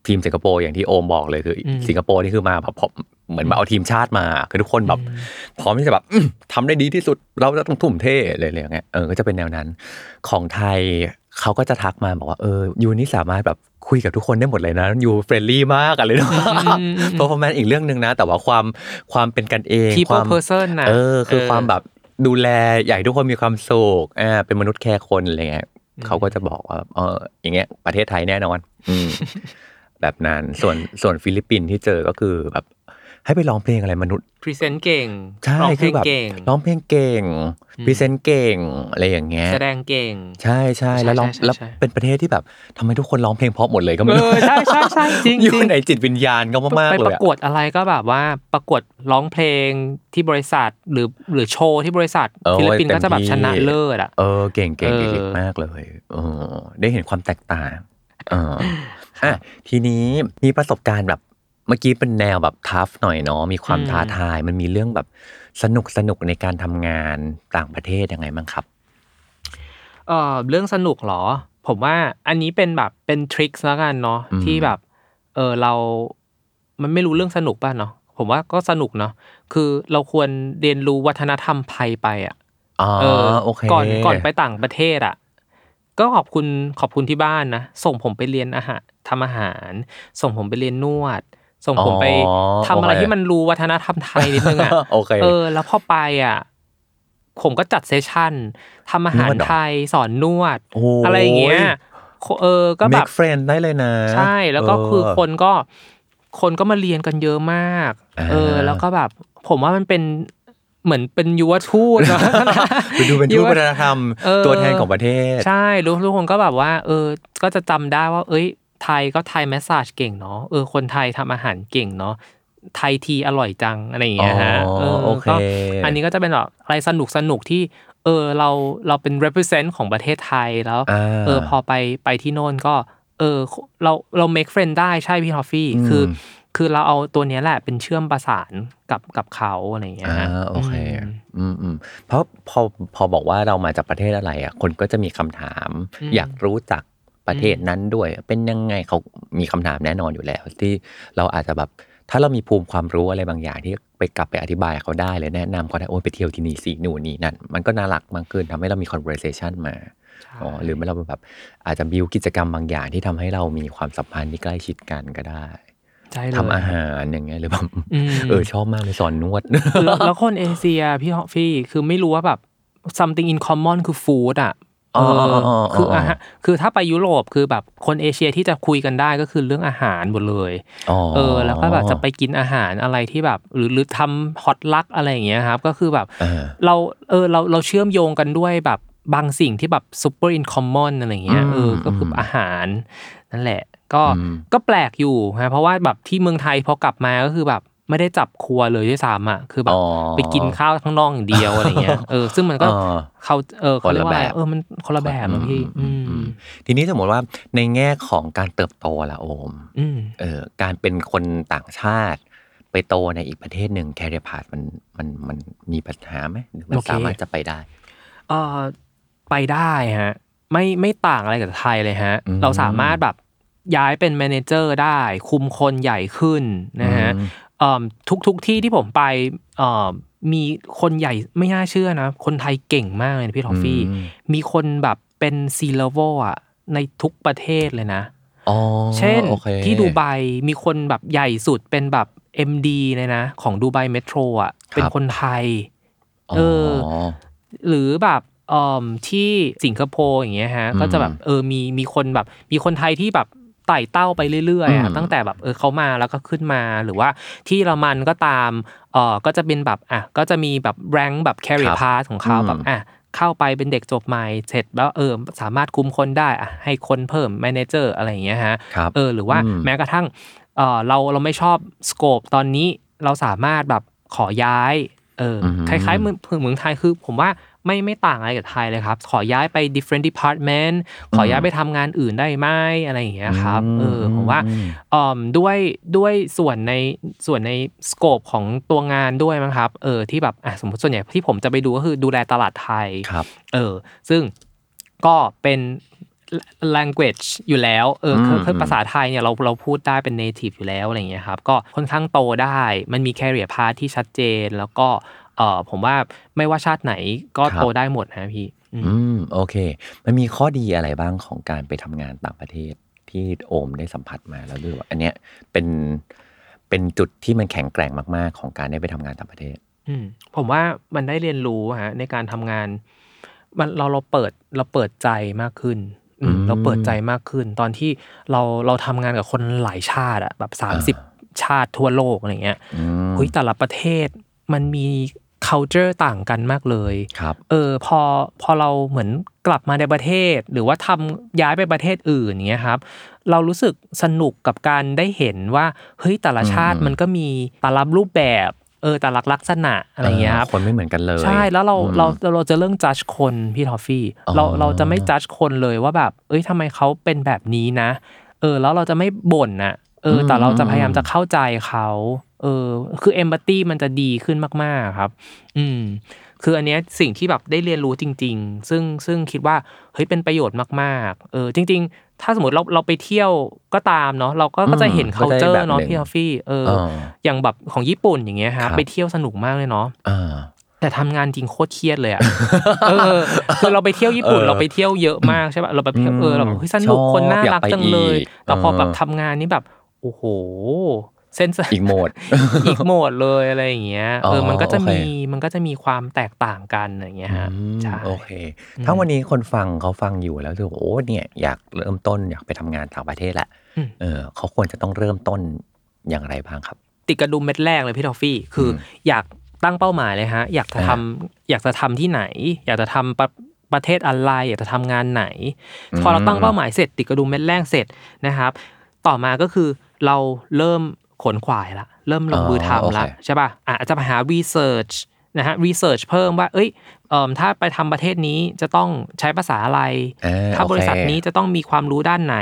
ทีมสิงคโปร์อย่างที่โอมบอกเลยคือสิงคโปร์นี่คือมาแบบเหมือนมาเอาทีมชาติมาคือทุกคนแบบพร้อมที่จะแบบทำได้ดีที่สุดเราจะต้องทุ่มเทเลยอะไรอย่างเงี้ยเออก็จะเป็นแนวนั้นของไทยเขาก็จะทักมาบอกว่าเออยูนี่สามารถแบบคุยกับทุกคนได้หมดเลยนะยูเฟรนลี่มากอะไรเนาะเพอร์ฟอร์แมนซ์อีกเรื่องนึงนะแต่ว่าความความเป็นกันเองความเออคือความแบบดูแลอยากให้ทุกคนมีความสุขอ่าเป็นมนุษย์แค่คนอะไรเงี้ยเขาก็จะบอกว่าเอออย่างเงี้ยประเทศไทยแน่นอนแบบนั้นส่วนส่วนฟิลิปปินส์ที่เจอก็คือแบบ ให้ไปร้องเพลงอะไรมนุษย์พรีเซนต์เก่งร้องเพลงเก่งร้องเพลงเก่งพรีเซนต์เก่งอะไรอย่างเงี้ยแสดงเก่งใช่ใช่แล้วร้องแล้วเป็นประเทศที่แบบทำไมทุกคนร้องเพลงเพราะหมดเลยก็ไม่รู้ใช่ใช่ใช่จริงจริงอยู่ในจิตวิญญาณก็มากมากเลยไปประกวดอะไรก็แบบว่าประกวดร้องเพลงที่บริษัทหรือหรือโชว์ที่บริษัทศิลปินก็จะแบบชนะเลิศอ่ะเออเก่งเก่งเก่งมากเลยเออได้เห็นความแตกต่างเอออ่ะทีนี้มีประสบการณ์แบบเมื่อกี้เป็นแนวแบบทัฟหน่อยเนาะมีความท้าทายมันมีเรื่องแบบสนุกสนุกในการทำงานต่างประเทศยังไงบ้างครับเออเรื่องสนุกเหรอผมว่าอันนี้เป็นแบบเป็นทริคแล้วกันเนาะที่แบบเออเรามันไม่รู้เรื่องสนุกป่ะเนาะผมว่าก็สนุกเนาะคือเราควรเรียนรู้วัฒนธรรมไทยไปอ่ะเออก่อนก่อนไปต่างประเทศอ่ะก็ขอบคุณขอบคุณที่บ้านนะส่งผมไปเรียนอาหารทำอาหารส่งผมไปเรียนนวดส่งผมไปทำอะไรที่มันรู้วัฒนธรรมไทยนิดนึงอ่ะเออแล้วพอไปอ่ะผมก็จัดเซสชั่นทำอาหารไทยสอนนวดอะไรอย่างเงี้ยเออก็แบบ make friend ได้เลยนะใช่แล้วก็คือคนก็คนก็มาเรียนกันเยอะมากเออแล้วก็แบบผมว่ามันเป็นเหมือนเป็นยุวทูตนะดูเป็นทูตวัฒนธรรมตัวแทนของประเทศใช่รู้ทุกคนก็แบบว่าเออก็จะจำได้ว่าเอ้ยไทยก็ไทยแมสซาจเก่งเนาะเออคนไทยทำอาหารเก่งเนาะไทยทีอร่อยจังอะไรอย่างเงี้ยฮะเออก็อันนี้ก็จะเป็นแบบอะไรสนุกสนุกที่เออเราเราเป็น represent ของประเทศไทยแล้วเออพอไปไปที่โน่นก็เออเราเรา make friend ได้ใช่พี่ทอฟฟี่คือคือเราเอาตัวนี้แหละเป็นเชื่อมประสานกับกับเขาอะไรอย่างเงี้ยอ่าโอเคอืมอืมเพราะพอพอบอกว่าเรามาจากประเทศอะไรอ่ะคนก็จะมีคำถามอยากรู้จักประเทศนั้นด้วยเป็นยังไงเขามีคำถามแน่นอนอยู่แล้วที่เราอาจจะแบบถ้าเรามีภูมิความรู้อะไรบางอย่างที่ไปกลับไปอธิบายเขาได้เลยแนะนำเขาได้โอ้ไปเที่ยวที่นี่สิหนูนี่นั่นมันก็น่ารักมากขึ้นทำให้เรามี conversation มาอ๋อหรือไม่เราแบบอาจจะบิวกิจกรรมบางอย่างที่ทำให้เรามีความสัมพันธ์ที่ใกล้ชิดกันก็ได้ทำอาหารอย่างเงี้ยหรือแบบเออชอบมากเลยสอนนวดแล้วคนเอเชียพี่ฮอฟฟี่คือไม่รู้ว่าแบบ something in common คือ food อ่ะเออคืออาหารคือถ้าไปยุโรปคือแบบคนเอเชียที่จะคุยกันได้ก็คือเรื่องอาหารหมดเลยเออแล้วก็แบบจะไปกินอาหารอะไรที่แบบหรือหรือทำฮอตลักอะไรอย่างเงี้ยครับก็คือแบบเราเออเราเราเชื่อมโยงกันด้วยแบบบางสิ่งที่แบบซุปเปอร์อินคอมมอนอะไรอย่างเงี้ยเออก็คืออาหารนั่นแหละก็ก็แปลกอยู่ฮะเพราะว่าแบบที่เมืองไทยพอกลับมาก็คือแบบไม่ได้จับครัวเลยด้วยซ้ำอ่ะคือแบบไปกินข้าวข้างนอกอย่างเดียวอะไรเงี้ยเออซึ่งมันก็เขาเออคนละแบบเออมันคนละแบบนะพี่ทีนี้สมมติว่าในแง่ของการเติบโตล่ะโอมเออการเป็นคนต่างชาติไปโตในอีกประเทศหนึ่งแคเรียร์พาธมันมันมันมีปัญหาไหมหรือมันสามารถจะไปได้เออไปได้ฮะไม่ไม่ต่างอะไรกับไทยเลยฮะเราสามารถแบบย้ายเป็นแมเนเจอร์ได้คุมคนใหญ่ขึ้นนะฮะทุกทุกที่ที่ผมไปมีคนใหญ่ไม่น่าเชื่อนะคนไทยเก่งมากเลยนะพี่ทอฟฟี่มีคนแบบเป็นซีเลเวลอ่ะในทุกประเทศเลยนะเช่นที่ดูไบมีคนแบบใหญ่สุดเป็นแบบ เอ็ม ดี เลยนะของดูไบเมโทรอ่ะเป็นคนไทยเออหรือแบบที่สิงคโปร์อย่างเงี้ยฮะก็จะแบบเออมีมีคนแบบมีคนไทยที่แบบไต่เต้าไปเรื่อยๆตั้งแต่แบบเออเขามาแล้วก็ขึ้นมาหรือว่าที่เยอรมันก็ตามเออก็จะเป็นแบบอ่ะก็จะมีแบบแรงค์แบบ career path ของเขาแบบอ่ะเข้าไปเป็นเด็กจบใหม่เสร็จแล้วเออสามารถคุมคนได้อ่ะให้คนเพิ่ม manager อะไรอย่างเงี้ยฮะเออหรือว่าแม้กระทั่งเออเราเราไม่ชอบ scope ตอนนี้เราสามารถแบบขอย้ายเออคล้ายๆเมืองเมืองไทยคือผมว่าไม่ไม่ต่างอะไรกับไทยเลยครับขอย้ายไป different department ขอย้ายไปทำงานอื่นได้ไหมอะไรอย่างเงี้ยครับเออผมว่าอ่อด้วยด้วยส่วนในส่วนใน scope ของตัวงานด้วยมั้งครับเออที่แบบอ่ะสมมติส่วนใหญ่ที่ผมจะไปดูก็คือดูแลตลาดไทยครับเออซึ่งก็เป็น language อยู่แล้วเออคือภาษาไทยเนี่ยเราเราพูดได้เป็น native อยู่แล้วอะไรอย่างเงี้ยครับก็ค่อนข้างโตได้มันมี career path ที่ชัดเจนแล้วก็เออผมว่าไม่ว่าชาติไหนก็โตได้หมดนะพี่อืมโอเคมันมีข้อดีอะไรบ้างของการไปทำงานต่างประเทศที่โอมได้สัมผัสมาแล้วด้วยว่าอันเนี้ยเป็นเป็นจุดที่มันแข็งแกร่งมากๆของการได้ไปทำงานต่างประเทศอืมผมว่ามันได้เรียนรู้ฮะในการทำงานมันเราเราเปิดเราเปิดใจมากขึ้นอืมเราเปิดใจมากขึ้นตอนที่เราเราทำงานกับคนหลายชาติอะแบบสามสิบ ชาติทั่วโลกอะไรเงี้ยเฮ้ยแต่ละประเทศมันมี culture ต่างกันมากเลยเออพอพอเราเหมือนกลับมาในประเทศหรือว่าทำย้ายไปประเทศอื่นเงี้ยครับเรารู้สึกสนุกกับการได้เห็นว่าเฮ้ยแต่ละชาติมันก็มีแต่ละรูปแบบเออแต่ลักษณะอะไรเงี้ยครับคนไม่เหมือนกันเลยใช่แล้วเราเราเราจะเรื่องจัดคนพี่ทอฟฟี่เราเราจะไม่จัดคนเลยว่าแบบเอ้ยทำไมเขาเป็นแบบนี้นะเออแล้วเราจะไม่บ่นนะเออแต่เราจะพยายามจะเข้าใจเขาเออคือเอมพัตตี้มันจะดีขึ้นมากๆครับอืมคืออันเนี้ยสิ่งที่แบบได้เรียนรู้จริงๆซึ่งซึ่งคิดว่าเฮ้ยเป็นประโยชน์มากๆเออจริงๆถ้าสมมติเราเราไปเที่ยวก็ตามเนาะเราก็ก็จะเห็น culture เนาะพี่ทอฟฟี่เอออย่างแบบของญี่ปุ่นอย่างเงี้ยครับไปเที่ยวสนุกมากเลยเนาะแต่ทำงานจริงโคตรเครียดเลยอ่ะเออคือเราไปเที่ยวญี่ปุ่นเราไปเที่ยวเยอะมากใช่ป่ะเราไปเที่ยวเออเราเฮ้ยสนุกคนน่ารักจังเลยแต่พอแบบทำงานนี่แบบโอ้โหเซนส์อีกโหมดอีกโหมดเลยอะไรอย่างเงี้ยเออมันก็จะมีมันก็จะมีความแตกต่างกันอย่างเงี้ยฮะใช่โอเคถ้าวันนี้คนฟังเขาฟังอยู่แล้วรู้โอ้เนี่ยอยากเริ่มต้นอยากไปทำงานต่างประเทศละเออเขาควรจะต้องเริ่มต้นอย่างไรบ้างครับติดกระดุมเม็ดแรกเลยพี่ทอฟฟี่คืออยากตั้งเป้าหมายเลยฮะอยากจะทำอยากจะทำที่ไหนอยากจะทำประเทศอะไรอยากจะทำงานไหนพอเราตั้งเป้าหมายเสร็จติดกระดุมเม็ดแรกเสร็จนะครับต่อมาก็คือเราเริ่มขนขวายละเริ่มลงมือทำละใช่ป่ะอาจจะไปหา research นะฮะ research เพิ่มว่าเอ้ยเอ่อถ้าไปทำประเทศนี้จะต้องใช้ภาษาอะไรถ้าบริษัทนี้จะต้องมีความรู้ด้านไหน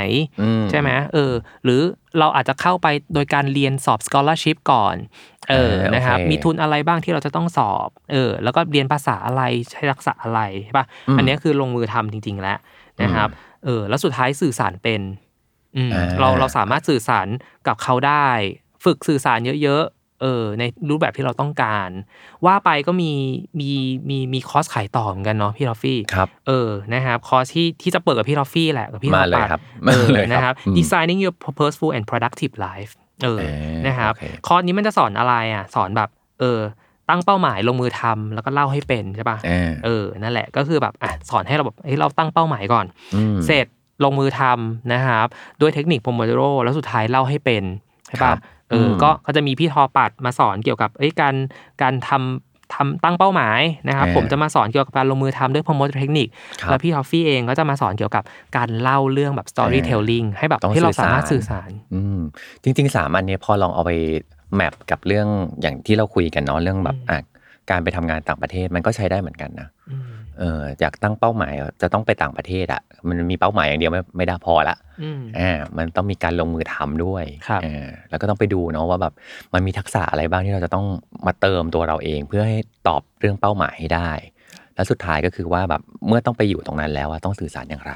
ใช่ไหมเออหรือเราอาจจะเข้าไปโดยการเรียนสอบ scholarship ก่อนเออนะครับมีทุนอะไรบ้างที่เราจะต้องสอบเออแล้วก็เรียนภาษาอะไรใช้ทักษะอะไรใช่ป่ะอันนี้คือลงมือทำจริงๆแล้วนะครับเออแล้วสุดท้ายสื่อสารเป็นเราเราสามารถสื่อสารกับเขาได้ฝึกสื่อสารเยอะๆเออในรูปแบบที่เราต้องการว่าไปก็มีมีมีมีคอร์สขายต่อเหมือนกันเนาะพี่ทอฟฟี่ครับเออนะครับคอร์สที่ที่จะเปิดกับพี่ทอฟฟี่แหละกับพี่มาเลยครับเออนะครับ Designing Your Purposeful and Productive Life เออนะครับคอร์สนี้มันจะสอนอะไรอ่ะสอนแบบเออตั้งเป้าหมายลงมือทำแล้วก็เล่าให้เป็นใช่ป่ะเออนั่นแหละก็คือแบบอ่ะสอนให้เราแบบเฮ้ยเราตั้งเป้าหมายก่อนเสร็จลงมือทำนะครับด้วยเทคนิค Pomodoro แล้วสุดท้ายเล่าให้เป็นใช่ป่ะเออก็ก็จะมีพี่ทอปัดมาสอนเกี่ยวกับเอ้ยการการทำทำตั้งเป้าหมายนะครับผมจะมาสอนเกี่ยวกับการลงมือทำด้วย Pomodoro เทคนิคแล้วพี่ทอฟฟี่เองก็จะมาสอนเกี่ยวกับการเล่าเรื่องแบบ storytelling ให้แบบที่เราสามารถสื่อสารอืมจริงๆสามอันนี้พอลองเอาไปแมปกับเรื่องอย่างที่เราคุยกันเนาะเรื่องแบบอ่ะการไปทำงานต่างประเทศมันก็ใช้ได้เหมือนกันนะเอออยากตั้งเป้าหมายจะต้องไปต่างประเทศอ่ะมันมีเป้าหมายอย่างเดียวไม่ไม่ได้พอละอ่ามันต้องมีการลงมือทำด้วยอ่าแล้วก็ต้องไปดูเนาะว่าแบบมันมีทักษะอะไรบ้างที่เราจะต้องมาเติมตัวเราเองเพื่อให้ตอบเรื่องเป้าหมายให้ได้แล้วสุดท้ายก็คือว่าแบบเมื่อต้องไปอยู่ตรงนั้นแล้วต้องสื่อสารอย่างไร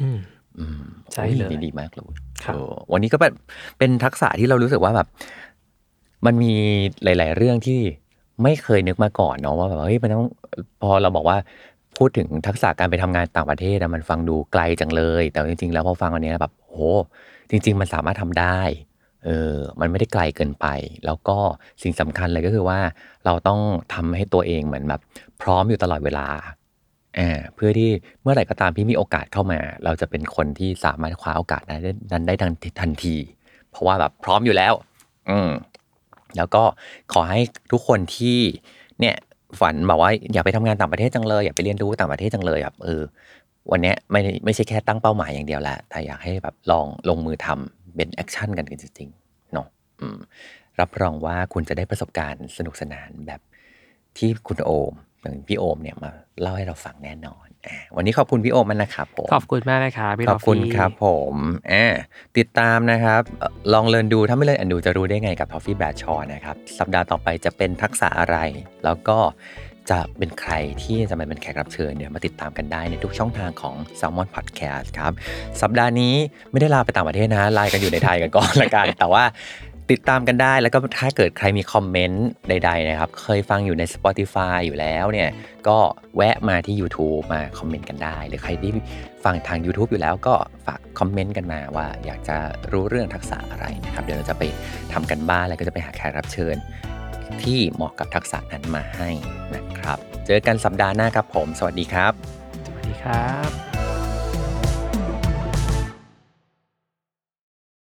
อืมอืมใช่เลยดีมากเลยวันนี้ก็เป็นเป็นทักษะที่เรารู้สึกว่าแบบมันมีหลายๆเรื่องที่ไม่เคยนึกมาก่อนเนาะว่าแบบเฮ้ยมันต้องพอเราบอกว่าพูดถึงทักษะการไปทำงานต่างประเทศนะมันฟังดูไกลจังเลยแต่จริงๆแล้วพอฟังวันนี้แบบโหจริงๆมันสามารถทำได้เออมันไม่ได้ไกลเกินไปแล้วก็สิ่งสำคัญเลยก็คือว่าเราต้องทำให้ตัวเองเหมือนแบบพร้อมอยู่ตลอดเวลาอ่าเพื่อที่เมื่อไหร่ก็ตามที่มีโอกาสเข้ามาเราจะเป็นคนที่สามารถคว้าโอกาสนั้นได้ทันทีเพราะว่าแบบพร้อมอยู่แล้วอืมแล้วก็ขอให้ทุกคนที่เนี่ยฝันแบบว่าอยากไปทำงานต่างประเทศจังเลยอยากไปเรียนรู้ต่างประเทศจังเลยครับเออวันนี้ไม่ไม่ใช่แค่ตั้งเป้าหมายอย่างเดียวแหละแต่อยากให้แบบลองลงมือทำเป็นแอคชั่นกันจริงๆเนาะรับรองว่าคุณจะได้ประสบการณ์สนุกสนานแบบที่คุณโอมอย่างพี่โอมเนี่ยมาเล่าให้เราฟังแน่นอนวันนี้ขอบคุณพี่โอมมากนะครับผมขอบคุณมากนะครับพี่โอมขอบคุณครับผมติดตามนะครับลองเรียนดูถ้าไม่เรียนอ่านดูจะรู้ได้ไงกับ Toffee Bradshaw นะครับสัปดาห์ต่อไปจะเป็นทักษะอะไรแล้วก็จะเป็นใครที่จะมาเป็นแขกรับเชิญเดี๋ยวมาติดตามกันได้ในทุกช่องทางของ Salmon Podcast ครับสัปดาห์นี้ไม่ได้ลาไปต่างประเทศนะลากันอยู่ในไทยกันก่อนละกันแต่ว่าติดตามกันได้แล้วก็ถ้าเกิดใครมีคอมเมนต์ใดๆนะครับเคยฟังอยู่ใน Spotify อยู่แล้วเนี่ยก็แวะมาที่ YouTube มาคอมเมนต์กันได้หรือใครที่ฟังทาง YouTube อยู่แล้วก็ฝากคอมเมนต์กันมาว่าอยากจะรู้เรื่องทักษะอะไรนะครับเดี๋ยวเราจะไปทำกันบ้านแล้วก็จะไปหาแขกรับเชิญที่เหมาะกับทักษะนั้นมาให้นะครับเจอกันสัปดาห์หน้าครับผมสวัสดีครับสวัสดีครับ